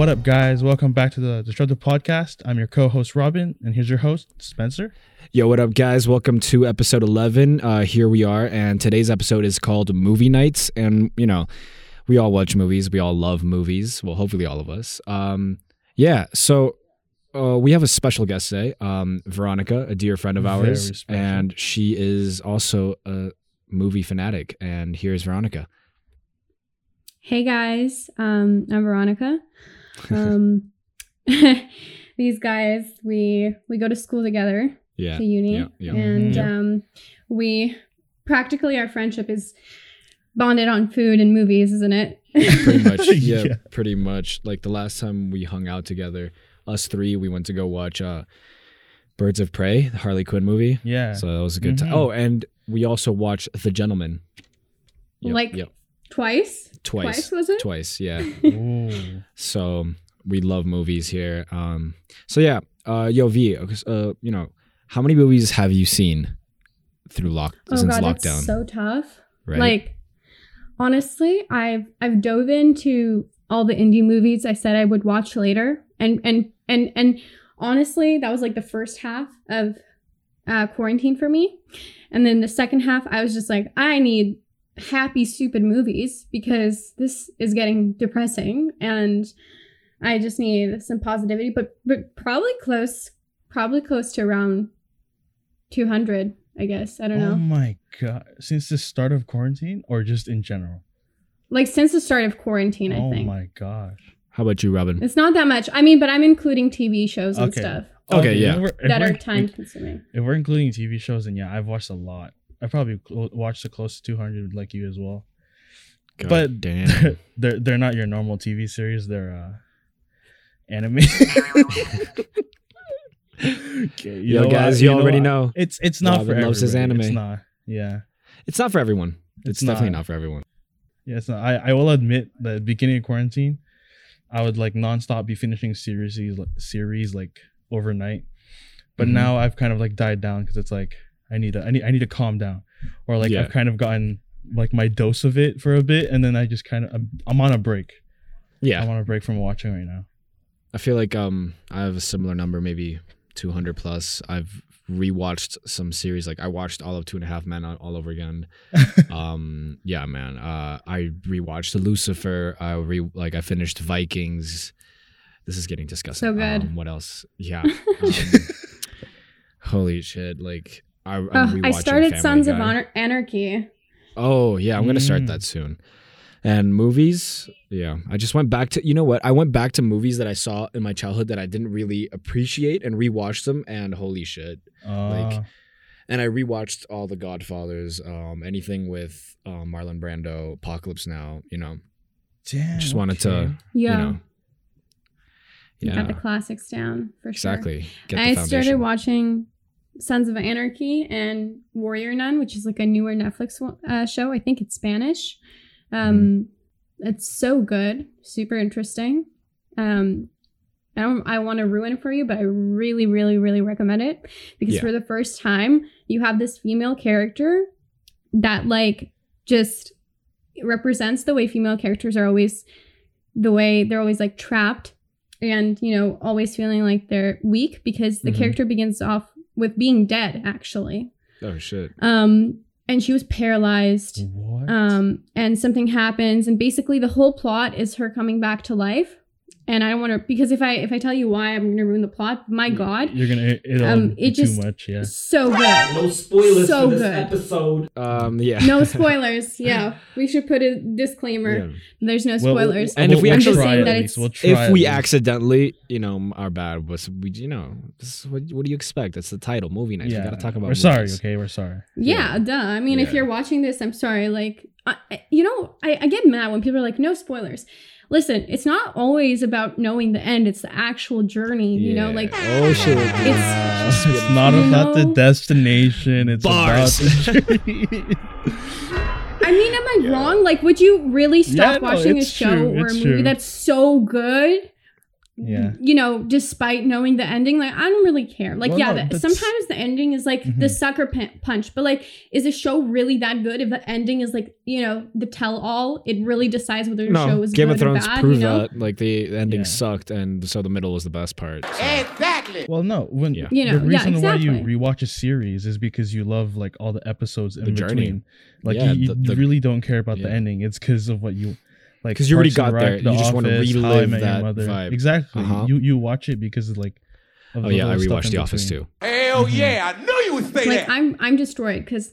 What up, guys? Welcome back to the Destructive Podcast. I'm your co-host, Robbyn, and here's your host, Spencer. Yo, what up, guys? Welcome to episode 11. Here we are, and today's episode is called Movie Nights, and, you know, we all watch movies. We all love movies. Well, hopefully all of us. We have a special guest today, Veronica, a dear friend of ours, and she is also a movie fanatic, and here's Veronica. Hey guys, I'm Veronica. These guys, we go to school together, to uni, and we practically, our friendship is bonded on food and movies, isn't it? Pretty much, pretty much. Like the last time we hung out together, us three, we went to go watch Birds of Prey, the Harley Quinn movie. Yeah. So that was a good time. Oh, and we also watched The Gentlemen. Twice, was it? Twice, yeah. Ooh. So we love movies here. Yo, V, you know, how many movies have you seen since lockdown? That's so tough. Right? Like, honestly, I've dove into all the indie movies I said I would watch later, and honestly, that was like the first half of quarantine for me, and then the second half, I was just like, I need happy stupid movies because this is getting depressing and I just need some positivity, but probably close to around 200, I guess. I don't know. Oh my god. Since the start of quarantine or just in general? Like since the start of quarantine, I think. Oh my gosh. How about you, Robbyn? It's not that much. I mean, but I'm including TV shows and stuff. Okay, yeah. That are time consuming. If we're including TV shows, then yeah, I've watched a lot. I probably watched close to 200 like you as well. God, but damn. They're not your normal TV series. They're anime. You already know. It's not for everyone. Loves his anime. It's not. Yeah. It's not for everyone. It's definitely not for everyone. Yeah, it's not. I will admit that at the beginning of quarantine, I would like nonstop be finishing series like overnight. But now I've kind of like died down because it's like I need to calm down, or like I've kind of gotten like my dose of it for a bit, and then I just kind of I'm on a break. Yeah, I'm on a break from watching right now. I feel like I have a similar number, maybe 200 plus. I've rewatched some series. Like I watched all of Two and a Half Men all over again. Yeah, man. I rewatched Lucifer. I finished Vikings. This is getting disgusting. So good. What else? Yeah. Holy shit! Like. I started Sons of Anarchy. Oh yeah, I'm gonna start that soon. And movies, yeah, I just went back to movies that I saw in my childhood that I didn't really appreciate and rewatched them, and holy shit, and I rewatched all the Godfathers, anything with Marlon Brando, Apocalypse Now, you know. Damn. Just wanted to, you know. Yeah. Got the classics down for sure. Exactly. I started watching Sons of Anarchy and Warrior Nun, which is like a newer Netflix show. I think it's Spanish. It's so good, super interesting. I want to ruin it for you, but I really, really, really recommend it because for the first time, you have this female character that like just represents the way female characters are always the way they're always like trapped and, you know, always feeling like they're weak because the character begins off with being dead, actually. Oh shit. And she was paralyzed. What? And something happens, and basically the whole plot is her coming back to life. And I don't want to, because if I tell you why, I'm gonna ruin the plot. My god, you're gonna it just too much. Yeah, so good. No spoilers for this episode. No spoilers. Yeah, we should put a disclaimer. Yeah. There's no spoilers. Well, and if we actually accidentally, you know, are bad, what do you expect? That's the title, movie night. Yeah. We gotta talk about. We're movies. Sorry. Okay, we're sorry. Yeah, duh. I mean, if you're watching this, I'm sorry. Like, I get mad when people are like, no spoilers. Listen, it's not always about knowing the end. It's the actual journey, you know? Like, oh, shit. It's not about the destination. It's about the journey. I mean, am I wrong? Like, would you really stop watching a show or a movie that's so good Yeah. You know, despite knowing the ending, like, I don't really care. Like, well, yeah, no, sometimes the ending is like the sucker punch. But like, is a show really that good if the ending is like, you know, the tell all? It really decides whether the show is Game good or bad. Game of Thrones proved that. Like, the ending sucked, and so the middle was the best part. So. Exactly. Well, no, when you know, the reason why you rewatch a series is because you love like all the episodes in between. Journey. Like, you really don't care about the ending. It's because of what you. Like, because you already got there, you just want to relive that vibe. Exactly. You watch it because of I rewatched The Office too. Hell yeah, I knew you would say that. Like, I'm destroyed because,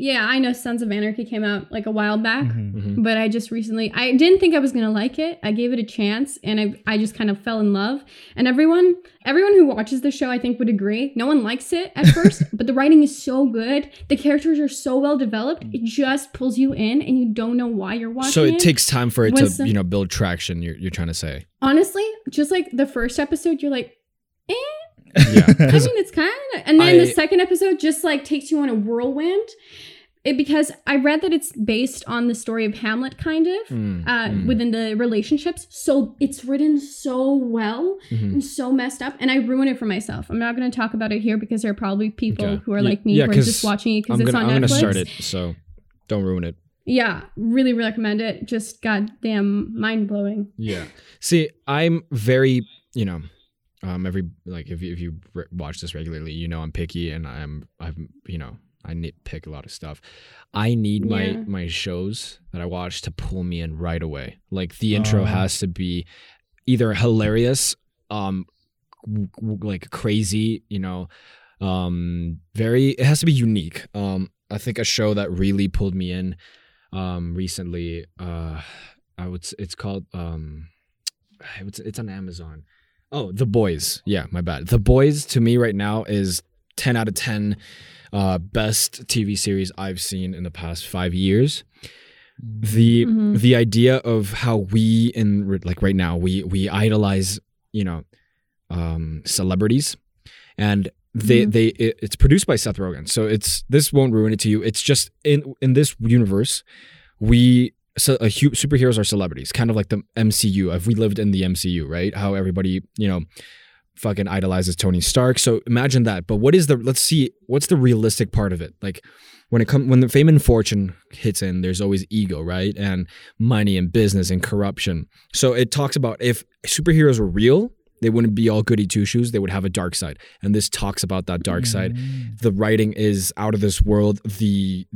I know Sons of Anarchy came out like a while back, but I just recently, I didn't think I was gonna like it. I gave it a chance, and I just kind of fell in love. And everyone who watches the show, I think, would agree. No one likes it at first, but the writing is so good. The characters are so well developed. It just pulls you in, and you don't know why you're watching it. So it takes time for it to, build traction, you're trying to say. Honestly, just like the first episode, you're like, eh. Yeah. I mean, it's kind of... And then the second episode just like takes you on a whirlwind. Because I read that it's based on the story of Hamlet, kind of, within the relationships. So it's written so well and so messed up. And I ruin it for myself. I'm not going to talk about it here because there are probably people who are like me who are just watching it because it's on Netflix. I'm going to start it, so don't ruin it. Yeah, really recommend it. Just goddamn mind-blowing. Yeah. See, I'm very, if you watch this regularly, I'm picky and I nitpick a lot of stuff. I need my shows that I watch to pull me in right away. Like the intro has to be either hilarious, like crazy, it has to be unique. I think a show that really pulled me in recently, it's called, it's on Amazon. Oh, The Boys. Yeah, my bad. The Boys to me right now is 10 out of 10 best TV series I've seen in the past 5 years. The idea of how we in like right now we idolize celebrities, and it's produced by Seth Rogen. So this won't ruin it to you. It's just in this universe superheroes are celebrities, kind of like the MCU. If we lived in the MCU, right? How everybody, fucking idolizes Tony Stark. So imagine that. But what's the realistic part of it? Like when the fame and fortune hits in, there's always ego, right? And money and business and corruption. So it talks about if superheroes were real, they wouldn't be all goody two shoes. They would have a dark side. And this talks about that dark side. The writing is out of this world. The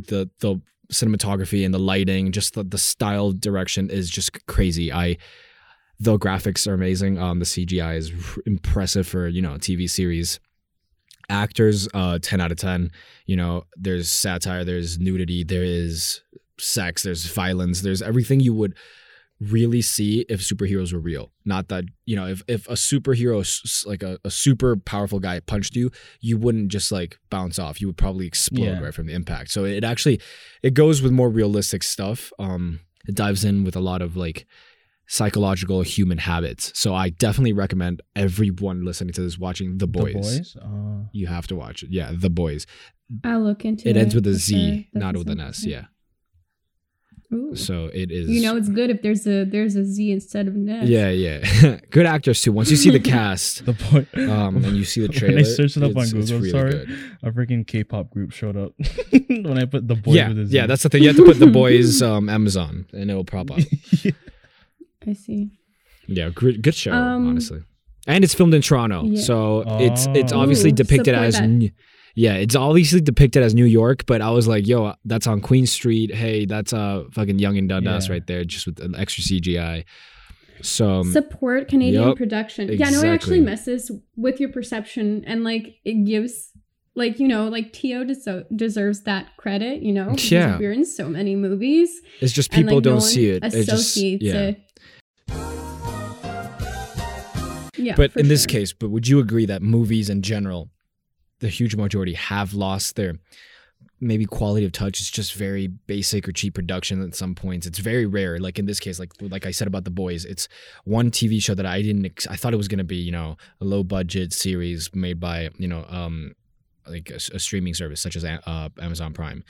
cinematography and the lighting, just the style direction is just crazy. The graphics are amazing. The CGI is impressive for a TV series. Actors, 10 out of 10. There's satire, there's nudity, there is sex, there's violence, there's everything you would really see if superheroes were real. Not that if a superhero, like a super powerful guy, punched you, you wouldn't just like bounce off. You would probably explode right from the impact. So it actually goes with more realistic stuff. It dives in with a lot of like psychological human habits. So I definitely recommend everyone listening to this watching The Boys. You have to watch it. Yeah, The Boys. I'll look into it. It ends with a Z, not with an S. Yeah. Ooh. So it is. It's good if there's a Z instead of an S. Yeah, yeah. Good actors too. Once you see the cast, and you see the trailer. When I searched it up on Google. Really good. A freaking K-pop group showed up when I put The Boys with a Z. Yeah, that's the thing. You have to put The Boys Amazon, and it will pop up. Yeah. I see. Yeah, good show, honestly. And it's filmed in Toronto, so it's obviously depicted as it's obviously depicted as New York. But I was like, yo, that's on Queen Street. Hey, that's fucking Young and Dundas right there, just with an extra CGI. So support Canadian production. Exactly. Yeah, no, it actually messes with your perception, and like it gives. Like, Tio deserves that credit, because we're in so many movies. It's just people don't see it. Associates it. Yeah, but in this case, but would you agree that movies in general, the huge majority have lost their maybe quality of touch? It's just very basic or cheap production at some points. It's very rare. Like in this case, like I said about The Boys, it's one TV show that I thought it was going to be, a low budget series made by, like a streaming service such as Amazon Prime,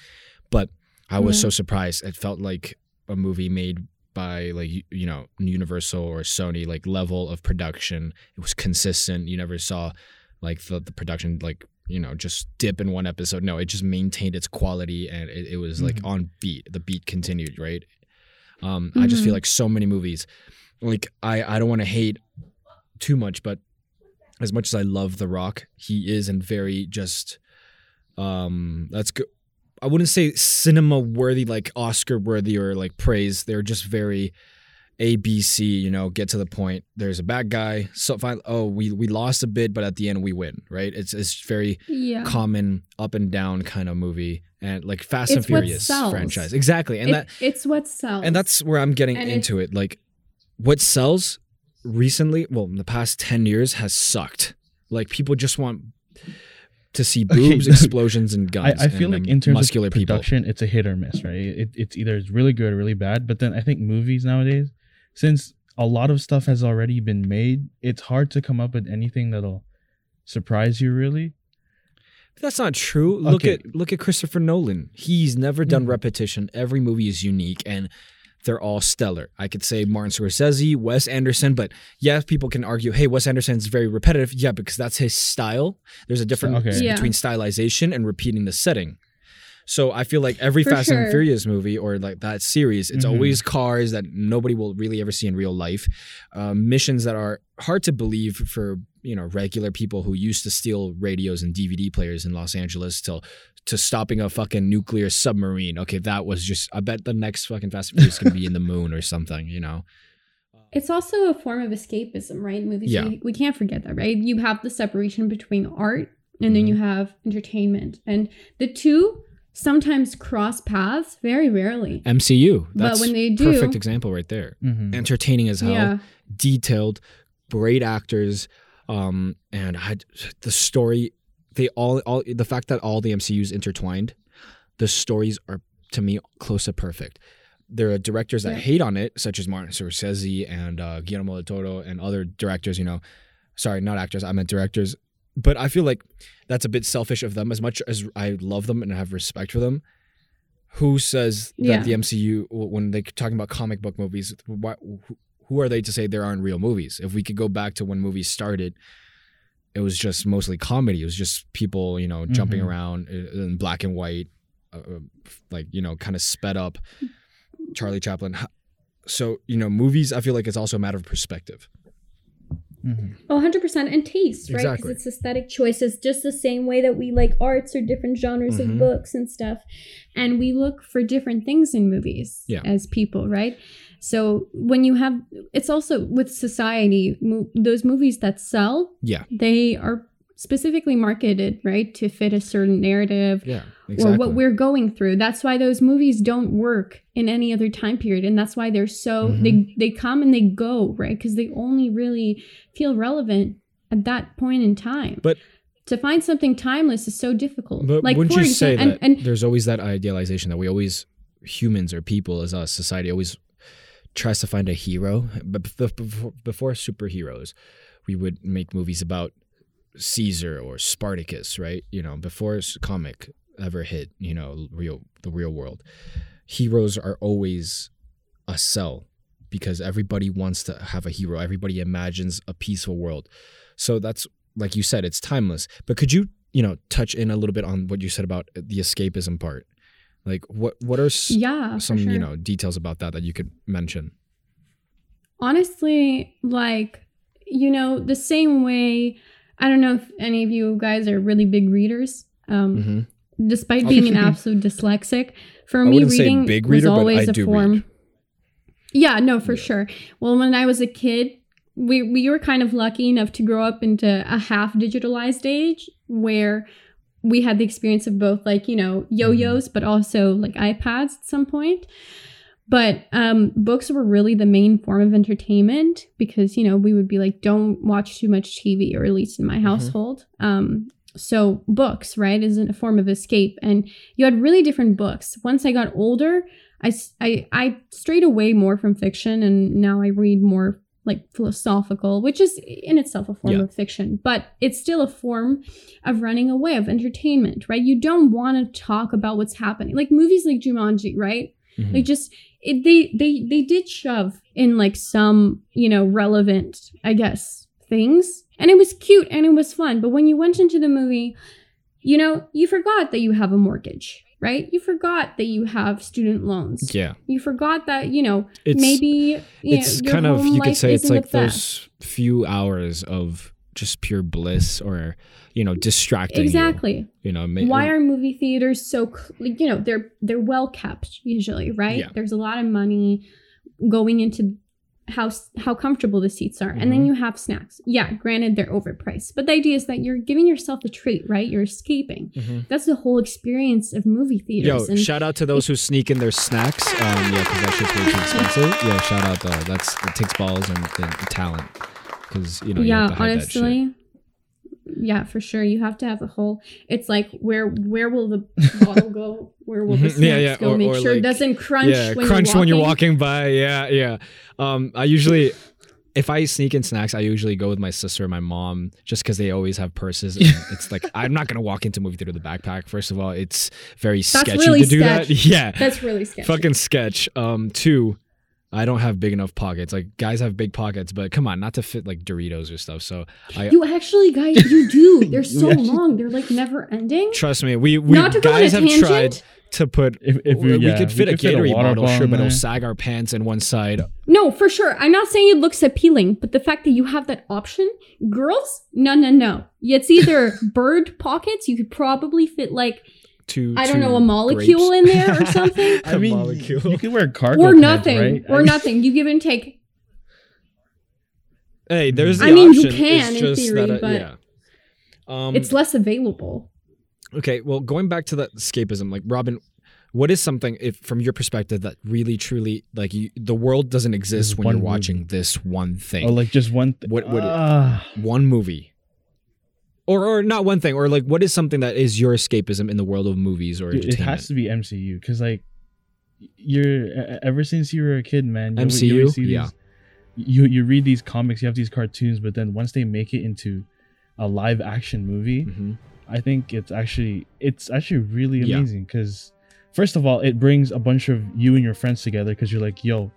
but I was so surprised. It felt like a movie made by like, you know, Universal or Sony, like level of production. It was consistent. You never saw like the production, like, you know, just dip in one episode. No, it just maintained its quality, and it was like on beat. The beat continued, right? I just feel like so many movies, like I don't want to hate too much, but as much as I love The Rock, he is in very just that's good. I wouldn't say cinema worthy, like Oscar worthy or like praise. They're just very ABC, you know, get to the point. There's a bad guy. So fine. Oh, we lost a bit, but at the end we win, right? It's very common up and down kind of movie, and like Fast and Furious franchise. Exactly. And it's what sells. And that's where I'm getting into it. Like what sells recently, well, in the past 10 years has sucked. Like people just want to see boobs, explosions, and guns. I feel like in terms of production, it's a hit or miss, right? It's either it's really good or really bad. But then I think movies nowadays, since a lot of stuff has already been made, it's hard to come up with anything that'll surprise you, really. But that's not true. Okay. Look at Christopher Nolan. He's never done repetition. Every movie is unique, and they're all stellar. I could say Martin Scorsese, Wes Anderson, but yeah, people can argue, hey, Wes Anderson's very repetitive. Yeah, because that's his style. There's a difference between stylization and repeating the setting. So I feel like every Fast and Furious movie or like that series, it's always cars that nobody will really ever see in real life. Missions that are hard to believe for, you know, regular people who used to steal radios and DVD players in Los Angeles to stopping a fucking nuclear submarine. Okay, that was just, I bet the next fucking Fast and Furious is going to be in the moon or something, you know? It's also a form of escapism, right? Movies, we can't forget that, right? You have the separation between art and then you have entertainment. And the two sometimes cross paths, very rarely. MCU, that's but when they do, perfect example right there. Entertaining as hell, detailed, great actors, and the story... They all the fact that all the MCUs intertwined, the stories are to me close to perfect. There are directors that hate on it, such as Martin Scorsese and Guillermo del Toro and other directors. You know, sorry, not actors. I meant directors. But I feel like that's a bit selfish of them. As much as I love them and have respect for them, who says that the MCU, when they're talking about comic book movies, who are they to say there aren't real movies? If we could go back to when movies started. It was just mostly comedy. It was just people, you know, jumping around in black and white, like, you know, kind of sped up Charlie Chaplin. So, you know, movies, I feel like it's also a matter of perspective. Oh, 100%. And taste, right? Because it's aesthetic choices, just the same way that we like arts or different genres of books and stuff. And we look for different things in movies as people, right? So when you have, it's also with society, those movies that sell, they are specifically marketed, right, to fit a certain narrative or what we're going through. That's why those movies don't work in any other time period. And that's why they're so, they come and they go, right? Because they only really feel relevant at that point in time. But to find something timeless is so difficult. But like, wouldn't you say that there's always that idealization that we always, humans or people as us, society always tries to find a hero. But before superheroes, we would make movies about Caesar or Spartacus, right? You know, before comic ever hit, you know, the real world, heroes are always a sell because everybody wants to have a hero. Everybody imagines a peaceful world. So that's, like you said, it's timeless. But could you know, touch in a little bit on what you said about the escapism part? Like, what are some, you know, details about that you could mention? Honestly, like, you know, the same way, I don't know if any of you guys are really big readers, despite being an absolute dyslexic. For me, reading was always a form. Read. Yeah, no, for sure. Well, when I was a kid, we were kind of lucky enough to grow up into a half digitalized age where we had the experience of both, like, you know, yo-yos, but also like iPads at some point. But books were really the main form of entertainment because, you know, we would be like, don't watch too much TV, or at least in my household. So books, right, is a form of escape. And you had really different books. Once I got older, I strayed away more from fiction, and now I read more like philosophical, which is in itself a form of fiction, but it's still a form of running away, of entertainment, right? You don't want to talk about what's happening. Like movies like Jumanji, right? Like just They did shove in like some, you know, relevant, I guess, things. And it was cute and it was fun. But when you went into the movie, you know, you forgot that you have a mortgage, right? You forgot that you have student loans. Yeah. You forgot that, you know, you could say it's like those few hours of just pure bliss or, you know, distracting. Exactly. You know, why are movie theaters so, you know, they're well kept usually, right? Yeah. There's a lot of money going into how comfortable the seats are. Mm-hmm. And then you have snacks. Yeah, granted, they're overpriced. But the idea is that you're giving yourself a treat, right? You're escaping. Mm-hmm. That's the whole experience of movie theaters. Yo, shout out to those who sneak in their snacks. Yeah, because that's just pretty expensive. Yeah, shout out though. It takes balls and talent. Because, you know, you have to hide honestly, that shit. Yeah, for sure. You have to have a whole. It's like where will the bottle go? Where will the snacks go? Or, make sure it doesn't crunch. Yeah, when you're walking by. Yeah. I usually, if I sneak in snacks, I usually go with my sister and my mom, just because they always have purses. And it's like I'm not gonna walk into a movie theater with a backpack. First of all, it's very sketchy to do that. Yeah, that's really sketchy. Fucking sketch. Two, I don't have big enough pockets. Like, guys have big pockets, but come on, not to fit like Doritos or stuff. So you do. They're so long. They're like never ending. Trust me, we guys have tried to put. If we could fit a Gatorade bottle, sure, but it'll sag our pants in one side. No, for sure. I'm not saying it looks appealing, but the fact that you have that option, girls, no. It's either bird pockets. You could probably fit like. I don't know, a molecule grapes. In there or something. I mean, you can wear cargo or nothing, pants, right? Or nothing. You give and take. Hey, there's the option. You can in theory, but it's less available. Okay, well, going back to that escapism, like Robbyn, what is something, if from your perspective, that really truly like the world doesn't exist when you're watching this one thing? Oh, like just one thing. One movie. Or not one thing, or like what is something that is your escapism in the world of movies or entertainment? It has to be MCU because like you're ever since you were a kid, man. MCU, you read these comics, you have these cartoons, but then once they make it into a live action movie, mm-hmm. I think it's actually really amazing because first of all, it brings a bunch of you and your friends together because you're like, yo,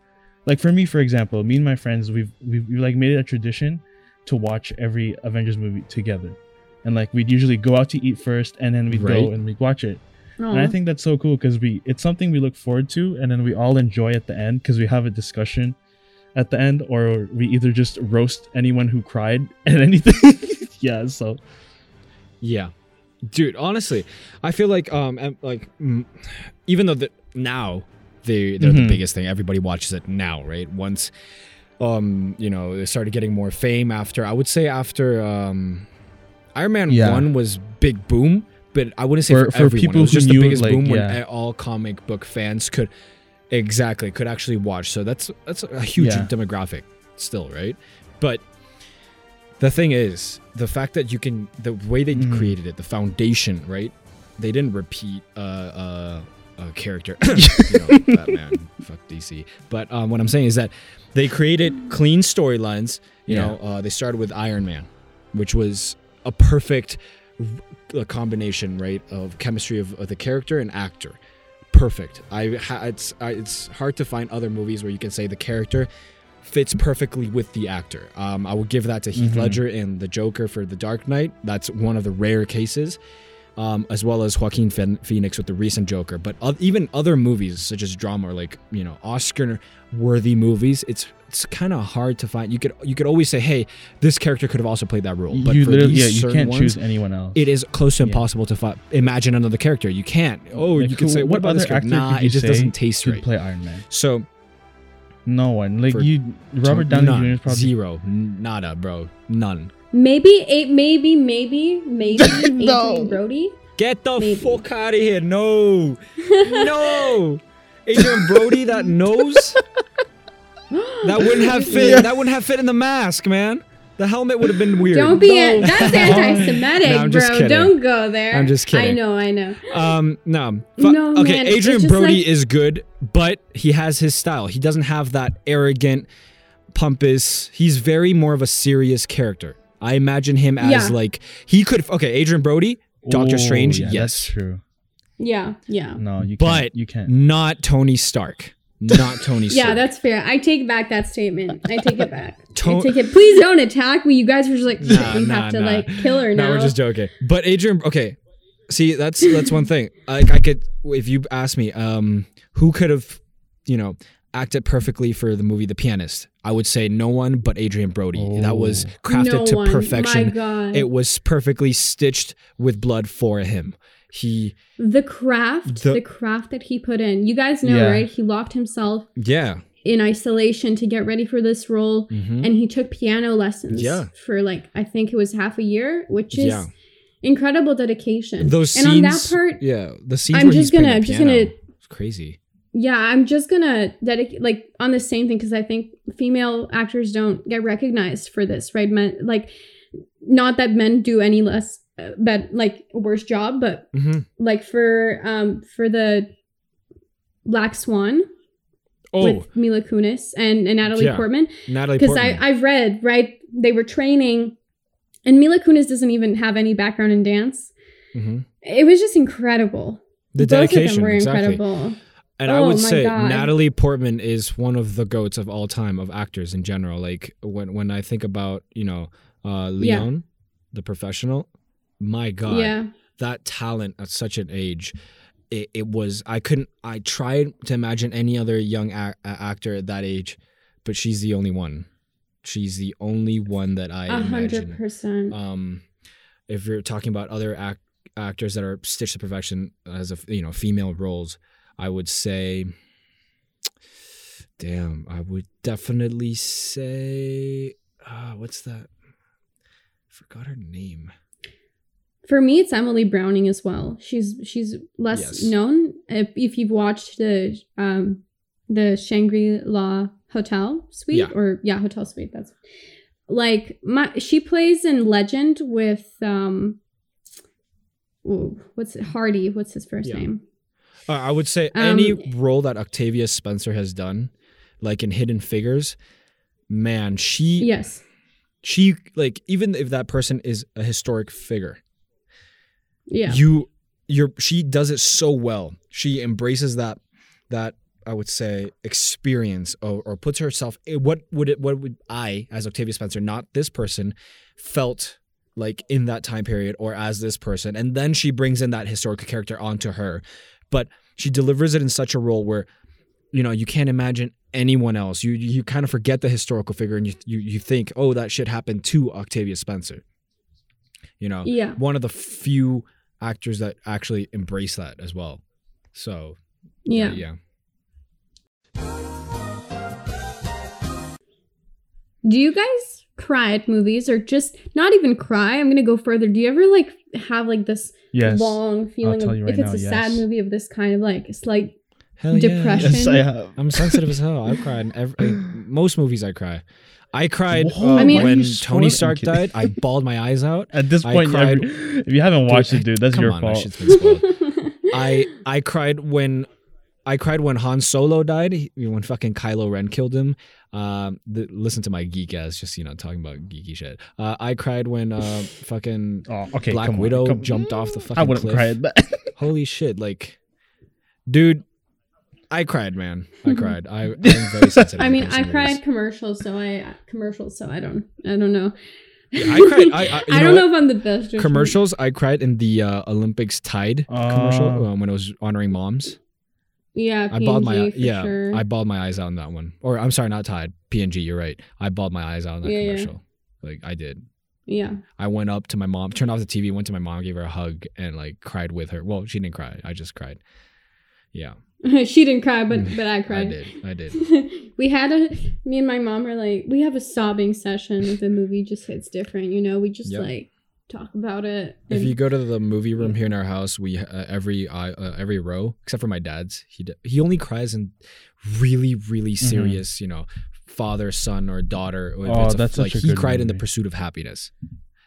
like for me, for example, me and my friends, we've like made it a tradition to watch every Avengers movie together. And like we'd usually go out to eat first, and then we'd go and we'd watch it. Aww. And I think that's so cool because it's something we look forward to, and then we all enjoy at the end because we have a discussion at the end, or we either just roast anyone who cried and anything. Dude, honestly, I feel like even though now they're the biggest thing, everybody watches it now, right? Once you know they started getting more fame after, I would say after Iron Man 1 was big boom, but I wouldn't say for everyone. People it was just the biggest boom when all comic book fans could actually watch. So that's a huge demographic still, right? But the thing is, the fact that you can, the way they created it, the foundation, right? They didn't repeat a character. You know, Batman, fuck DC. But what I'm saying is that they created clean storylines. You know, they started with Iron Man, which was a perfect combination, right, of chemistry of the character and actor. Perfect. It's hard to find other movies where you can say the character fits perfectly with the actor. I will give that to Heath Ledger and the Joker for The Dark Knight. That's one of the rare cases, as well as Joaquin Phoenix with the recent Joker. But even other movies such as drama, or like, you know, Oscar-worthy movies, it's kind of hard to find. You could always say, hey, this character could have also played that role, but you can't choose anyone else. It is close to impossible to imagine another character. You can't. Oh, like, you can say, what about this character? Nah, it just doesn't taste right. Play Iron Man. So no one like Robert Downey Jr. is probably zero, nada, bro, none. Maybe Adrian Brody. Get the fuck out of here! No, Adrian Brody, that nose. That wouldn't have fit. Yeah. That wouldn't have fit in the mask, man. The helmet would have been weird. Don't be that's anti-Semitic, no, bro. Kidding. Don't go there. I'm just kidding. I know. No, Adrian Brody is good, but he has his style. He doesn't have that arrogant, pompous. He's very more of a serious character. I imagine him as like he could. Okay, Adrian Brody, Doctor Strange. Yeah, yes, that's true. Yeah. No, you can't. But not Tony Stark. not Tony Stark. Yeah, that's fair. I take back that statement. I take it back. I take it. Please don't attack me. You guys were just like, we have to like kill her now. No, we're just joking. But Adrian, okay. See, that's one thing. Like I could, if you asked me, who could have, you know, acted perfectly for the movie The Pianist, I would say no one but Adrian Brody. Oh. That was crafted to perfection. My God. It was perfectly stitched with blood for him. The craft that he put in. You guys know, right? He locked himself in isolation to get ready for this role, and he took piano lessons for like, I think it was half a year, which is incredible dedication. On that part, the scenes I'm where just he's gonna, just piano, gonna, it's crazy. Yeah, I'm just gonna dedicate like on the same thing because I think female actors don't get recognized for this, right? Men, like, not that men do any less. But like a worse job, but like for the Black Swan with Mila Kunis and Natalie Portman, because I've read, right, they were training and Mila Kunis doesn't even have any background in dance. It was just incredible. The dedication, both of them were incredible. And I would say Natalie Portman is one of the goats of all time of actors in general. Like when I think about, you know, Leon, the professional. My God, that talent at such an age, it was, I tried to imagine any other young actor at that age, but she's the only one. She's the only one that I imagine. 100%. If you're talking about other actors that are stitched to perfection as a, you know, female roles, I would say, I would definitely say, what's that? I forgot her name. For me, it's Emily Browning as well. She's less known. If you've watched the Shangri-La Hotel Suite Hotel Suite, that's like she plays in Legend with what's it? Hardy? What's his first name? I would say any role that Octavia Spencer has done, like in Hidden Figures, man, she like even if that person is a historic figure. Yeah, she does it so well. She embraces that I would say experience or puts herself. What would I as Octavia Spencer, not this person, felt like in that time period or as this person, and then she brings in that historical character onto her, but she delivers it in such a role where, you know, you can't imagine anyone else. You kind of forget the historical figure and you think, oh, that shit happened to Octavia Spencer. You know, one of the few actors that actually embrace that as well. So, Do you guys cry at movies or just not even cry? I'm going to go further. Do you ever like have like this long feeling of, right if it's now, a sad movie of this kind of like slight depression? Yes, I have. I'm sensitive as hell. I've cried in most movies I cry. I cried when Tony Stark died. I bawled my eyes out. At this point, if you haven't watched it, dude, that's your fault. That shit's been spoiled. I cried when Han Solo died. When fucking Kylo Ren killed him. Listen to my geek ass, just, you know, talking about geeky shit. I cried when fucking Black Widow jumped off the fucking cliff. I wouldn't cry at that. Holy shit! Like, dude. I cried, man. I cried. I'm very sensitive. I mean, I cried commercials, so I don't know. Yeah, I cried. I don't know if I'm the best. Commercials. I cried in the Olympics Tide commercial when it was honoring moms. Yeah, PNG, I bawled my I bawled my eyes out on that one. Or I'm sorry, not Tide, PNG. You're right. I bawled my eyes out on that commercial. Yeah. Like I did. Yeah. I went up to my mom, turned off the TV, went to my mom, gave her a hug, and like cried with her. Well, she didn't cry. I just cried. Yeah. She didn't cry, but I cried. I did. We had me and my mom were like, we have a sobbing session if the movie just hits different, you know, we just like talk about it. If you go to the movie room here in our house, we every row, except for my dad's, he only cries in really, really serious, you know, father, son, or daughter. That's like he cried in The Pursuit of Happyness.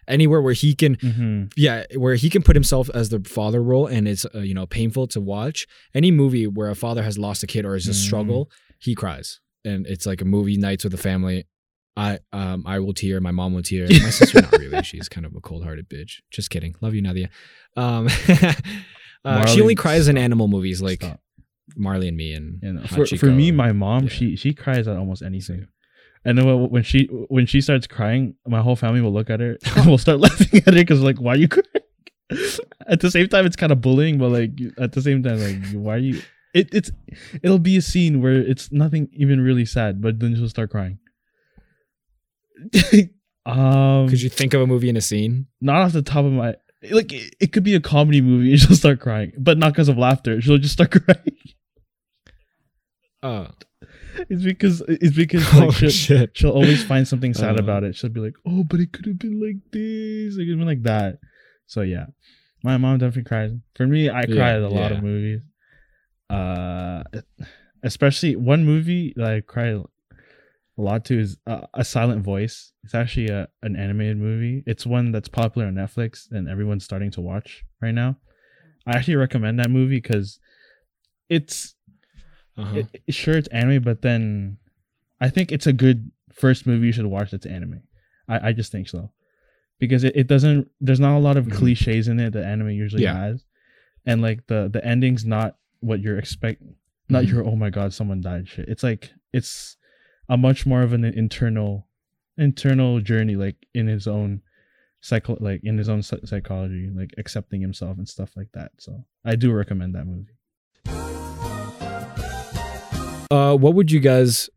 Anywhere where he can, where he can put himself as the father role, and it's you know, painful to watch. Any movie where a father has lost a kid or is a struggle, he cries, and it's like a movie nights with the family. I will tear, my mom will tear, my sister not really. She's kind of a cold-hearted bitch. Just kidding, love you, Nadia. She only cries in animal movies, like Marley and Me and Hachiko. For me, my mom, she cries at almost anything. And then when she starts crying, my whole family will look at her and we'll start laughing at her because, like, why are you crying? At the same time, it's kind of bullying, but, like, at the same time, like, why are you... It'll be a scene where it's nothing even really sad, but then she'll start crying. Could you think of a movie in a scene? Not off the top of my... Like, it could be a comedy movie and she'll start crying, but not because of laughter. She'll just start crying. Oh. It's because like, she'll always find something sad about it. She'll be like, oh, but it could have been like this. It could have been like that. So, yeah. My mom definitely cries. For me, I cry at a lot of movies. Especially one movie that I cry a lot to is A Silent Voice. It's actually an animated movie. It's one that's popular on Netflix and everyone's starting to watch right now. I actually recommend that movie because it's... Uh-huh. Sure, it's anime, but then I think it's a good first movie you should watch that's anime. I just think so. Because it doesn't... There's not a lot of cliches in it that anime usually has. And, like, the ending's not what you're expecting. Not your, oh my god, someone died shit. It's like... It's a much more of an internal journey, like, in his own psychology, like, accepting himself and stuff like that. So, I do recommend that movie. What would you guys,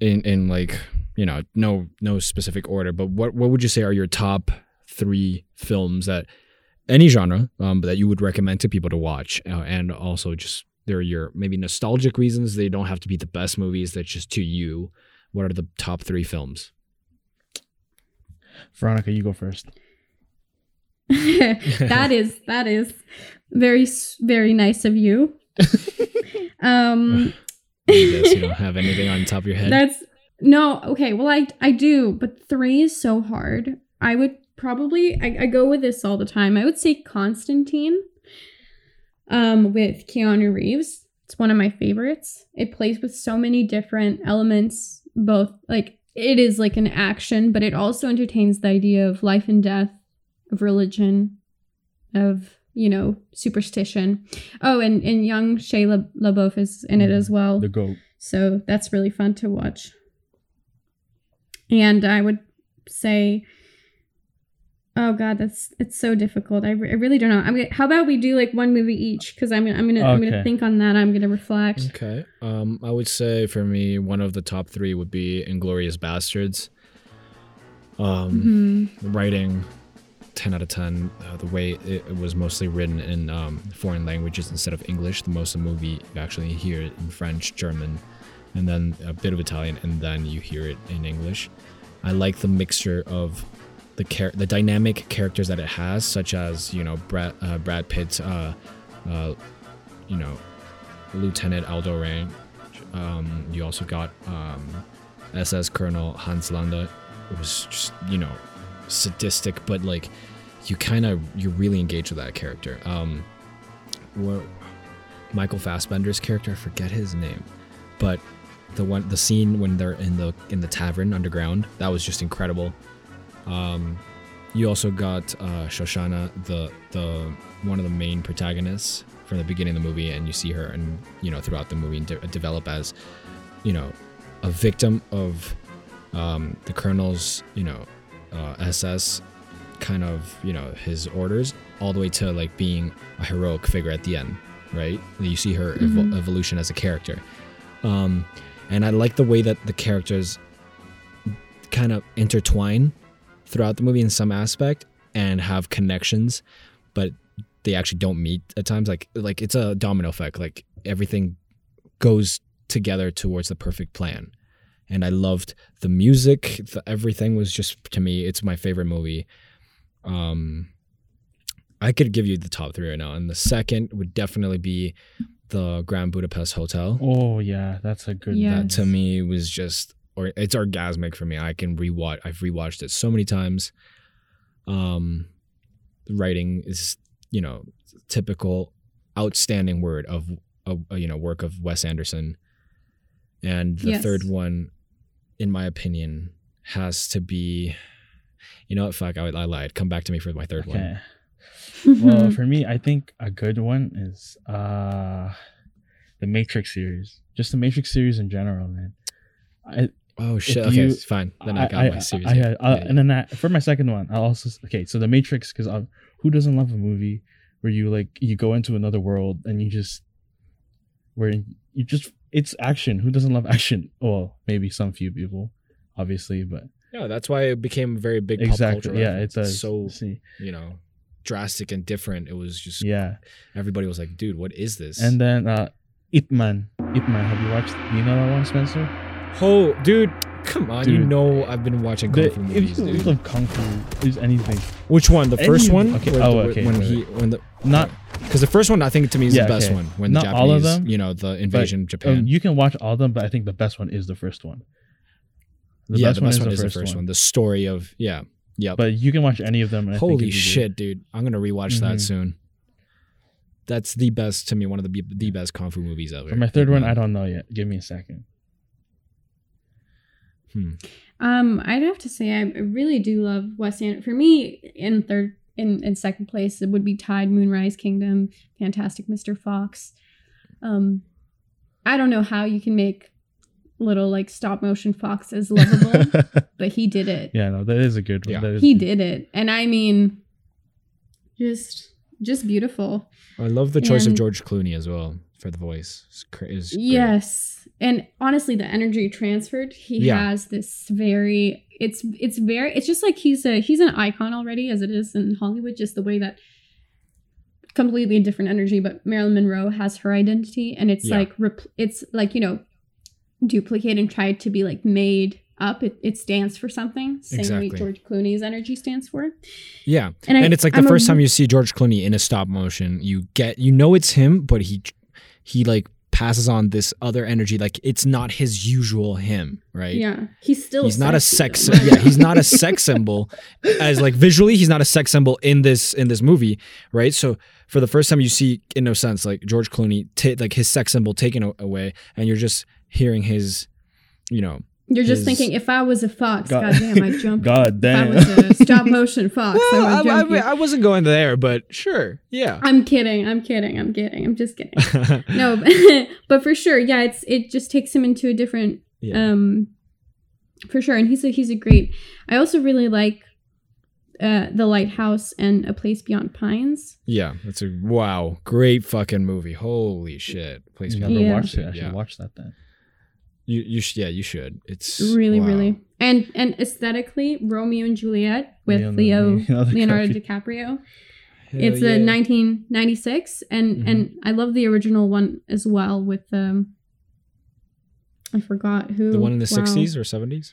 in like, you know, no specific order, but what would you say are your top 3 films that any genre that you would recommend to people to watch, and also just they're your maybe nostalgic reasons? They don't have to be the best movies. That's just to you. What are the top 3 films? Veronica, you go first. that is very, very nice of you. I guess you don't have anything on top of your head. That's no. Okay. Well, I do, but 3 is so hard. I would probably, I go with this all the time. I would say Constantine with Keanu Reeves. It's one of my favorites. It plays with so many different elements, both like it is like an action, but it also entertains the idea of life and death, of religion, of, you know, superstition. Oh, and young Shia LaBeouf is in it as well. The GOAT. So that's really fun to watch. And I would say, oh god, it's so difficult. I really don't know. How about we do like one movie each? Because I'm gonna think on that. I'm gonna reflect. Okay. I would say for me, one of the top 3 would be Inglourious Basterds. Writing. 10 out of 10, the way it was mostly written in foreign languages instead of English. The most of the movie you actually hear it in French, German, and then a bit of Italian, and then you hear it in English. I like the mixture of the dynamic characters that it has, such as, you know, Brad Pitt's, you know, Lieutenant Aldo Range. You also got SS Colonel Hans Landa. It was just, you know, sadistic, but like you're really engaged with that character. Michael Fassbender's character, I forget his name, but the scene when they're in the tavern underground, that was just incredible. You also got Shoshana, the one of the main protagonists from the beginning of the movie, and you see her, and you know, throughout the movie, develop as, you know, a victim of the colonel's, you know, SS kind of, you know, his orders, all the way to like being a heroic figure at the end, right? You see her evolution as a character, and I like the way that the characters kind of intertwine throughout the movie in some aspect and have connections, but they actually don't meet at times. Like it's a domino effect. Like everything goes together towards the perfect plan. And I loved the music. Everything was just, to me, it's my favorite movie. I could give you the top 3 right now. And the second would definitely be the Grand Budapest Hotel. Oh, yeah. That's a good one. That to me was just, or it's orgasmic for me. I've rewatched it so many times. The writing is, you know, typical outstanding word of you know, work of Wes Anderson. And the third one, in my opinion, has to be, you know what, fuck, I lied. Come back to me for my third one. Well, for me, I think a good one is the Matrix series, just the Matrix series in general, man. Fine. Then I got my series. And then for my second one, I'll also so the Matrix, because who doesn't love a movie where you you go into another world and it's action. Who doesn't love action? Well, maybe some few people, obviously, but yeah, that's why it became a very big pop culture. Yeah, it does. So drastic and different. It was just everybody was like, dude, what is this? And then Ip Man. Ip Man, have you watched? You know that one, Spencer? Oh, dude, come on! Dude. You know I've been watching kung fu movies. If you love kung fu, is anything. Which one? The first one? Okay. Because the first one I think to me is the best one. When not the Japanese, all of them, the invasion of Japan. You can watch all of them, but I think the best one is the first one. The story of But you can watch any of them. And holy shit, dude! I'm gonna rewatch that soon. That's the best to me. One of the best kung fu movies ever. For my third one, I don't know yet. Give me a second. I'd have to say I really do love Wes Anderson. For me, in second place, it would be tied Moonrise Kingdom, Fantastic Mr. Fox. I don't know how you can make little stop motion foxes lovable, but he did it. Yeah, no, that is a good one. Yeah. He did it, and I mean, just beautiful. I love the choice of George Clooney as well for the voice. Is yes. And honestly, the energy transferred, he has this very, it's just like he's an icon already as it is in Hollywood, just the way that completely different energy, but Marilyn Monroe has her identity and it's duplicate and tried to be made up. It stands for something. Same way George Clooney's energy stands for. Yeah. And it's the first time you see George Clooney in a stop motion, you get, it's him, but he passes on this other energy, it's not his usual him, right? Yeah, he's not a sex. Yeah, he's not a sex symbol, as visually, he's not a sex symbol in this movie, right? So for the first time, you see in no sense George Clooney his sex symbol taken away, and you're just hearing his, You're just thinking, if I was a fox, goddamn, I'd jump. Goddamn. If I was a stop motion fox, well, I would jump. I wasn't going there, but sure, yeah. I'm kidding. I'm just kidding. No, but for sure, yeah. It just takes him into a different, for sure. And he's a great. I also really like The Lighthouse and A Place Beyond Pines. Yeah, that's a great fucking movie. Holy shit, Place Beyond Pines. Watched it. I should watch that then. You should. It's really, really, and aesthetically, Romeo and Juliet with Leonardo DiCaprio. It's a 1996, and I love the original one as well with I forgot who. The one in the 60s or 70s.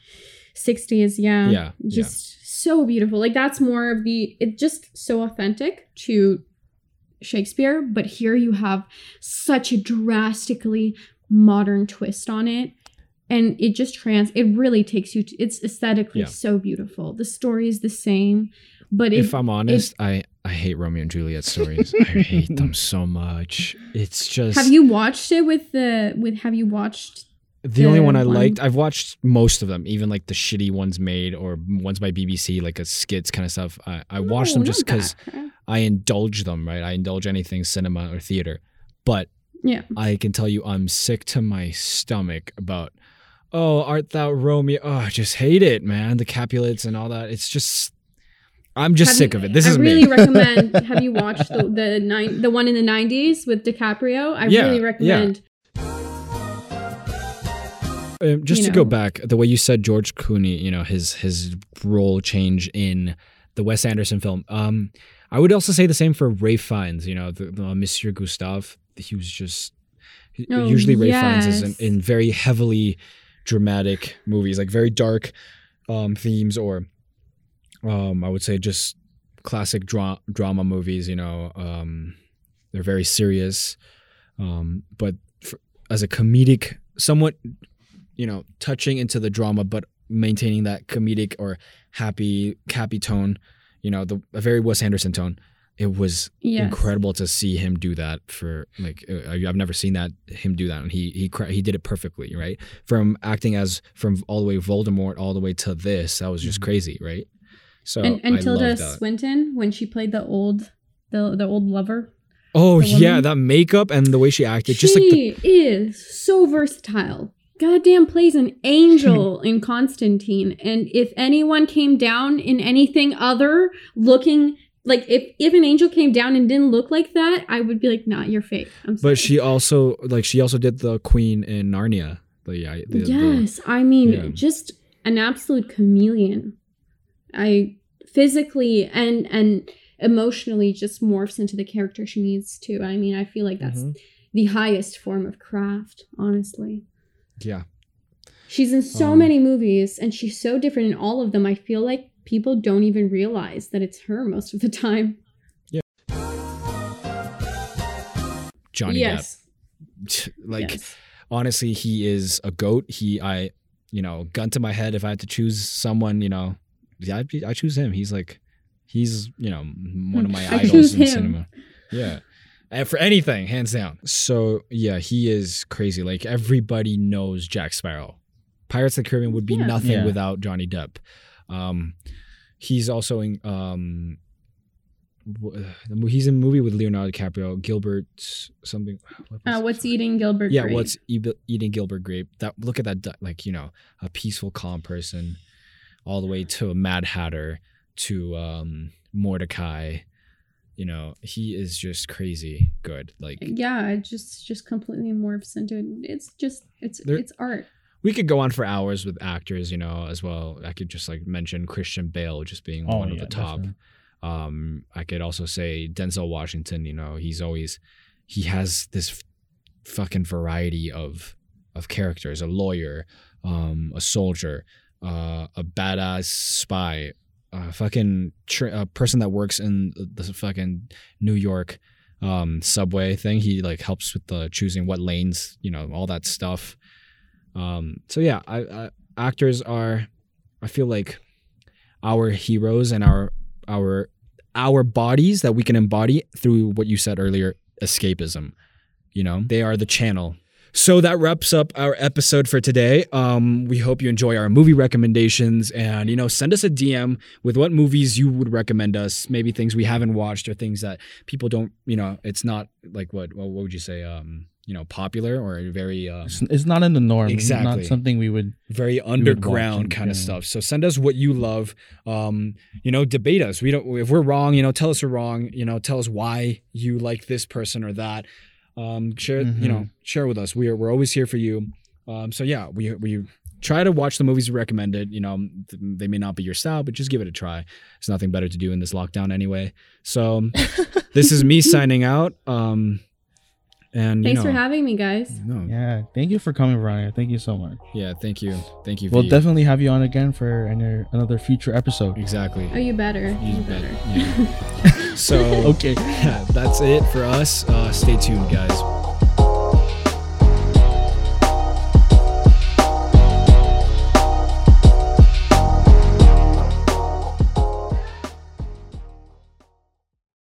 60s, yeah. Yeah. Just so beautiful. That's more of it's just so authentic to Shakespeare, but here you have such a drastically modern twist on it. And it just it really takes you to, it's aesthetically so beautiful. The story is the same, but if I'm honest, I hate Romeo and Juliet stories. I hate them so much. It's just. Have you watched it have you watched? The only one I liked, I've watched most of them, even the shitty ones made or ones by BBC, a skits kind of stuff. I watch them just because I indulge them, right? I indulge anything cinema or theater, but yeah, I can tell you I'm sick to my stomach about, oh, art thou Romeo? Oh, I just hate it, man. The Capulets and all that. It's just, I'm just sick of it. This is me. I really recommend, have you watched the one in the 90s with DiCaprio? I really recommend. Yeah. Just to go back, the way you said George Clooney, his role change in the Wes Anderson film. I would also say the same for Ray Fiennes, the Monsieur Gustave. He was just usually Ray Fiennes is in very heavily dramatic movies, very dark themes or I would say just classic drama movies. They're very serious, but as a comedic, somewhat touching into the drama, but maintaining that comedic or happy tone. A very Wes Anderson tone. It was incredible to see him do that for I've never seen him do that, and he did it perfectly, right? From acting as from all the way Voldemort all the way to this, that was just crazy, right? So and Tilda Swinton when she played the old lover, Oh yeah, that makeup and the way she acted. She is so versatile. Goddamn plays an angel in Constantine. And if anyone came down in anything other looking... Like, if an angel came down and didn't look like that, I would be like, nah, you're fake. I'm sorry. But she also did the queen in Narnia. Just an absolute chameleon. I physically and emotionally just morphs into the character she needs to. I mean, I feel like that's the highest form of craft, honestly. Yeah. She's in so many movies, and she's so different in all of them. I feel like people don't even realize that it's her most of the time. Yeah. Johnny Depp. Honestly, he is a goat. I gun to my head, if I had to choose someone, I choose him. He's one of my idols in cinema. Yeah. And for anything, hands down. So yeah, he is crazy. Like, everybody knows Jack Sparrow. Pirates of the Caribbean would be nothing without Johnny Depp. He's also in he's in a movie with Leonardo DiCaprio, Gilbert something. What's Eating Gilbert Grape? Yeah, What's Eating Gilbert Grape? That, look at that, a peaceful, calm person, all the way to a Mad Hatter, to Mordecai. He is just crazy good. It just completely morphs into it. It's art. We could go on for hours with actors, as well. I could just mention Christian Bale just being one of the top. I could also say Denzel Washington. He has this fucking variety of characters: a lawyer, a soldier, a badass spy, a person that works in the fucking New York subway thing. He helps with the choosing what lanes, all that stuff. Actors are, I feel like, our heroes and our bodies that we can embody through what you said earlier, escapism. They are the channel. So that wraps up our episode for today. We hope you enjoy our movie recommendations, and, send us a DM with what movies you would recommend us, maybe things we haven't watched or things that people don't, it's not like, what would you say? Popular or very... it's not in the norm. Exactly. It's not something we would... Very underground kind of stuff. So send us what you love. Debate us. If we're wrong, tell us we're wrong. Tell us why you like this person or that. Share with us. We're always here for you. We try to watch the movies we recommended. They may not be your style, but just give it a try. There's nothing better to do in this lockdown anyway. So this is me signing out. And thanks for having me, guys. Yeah, thank you for coming, Veronica. Thank you so much. Yeah, thank you. We'll definitely have you on again for another future episode. Exactly. Oh, you better. You better. Yeah. So okay, that's it for us. Stay tuned, guys.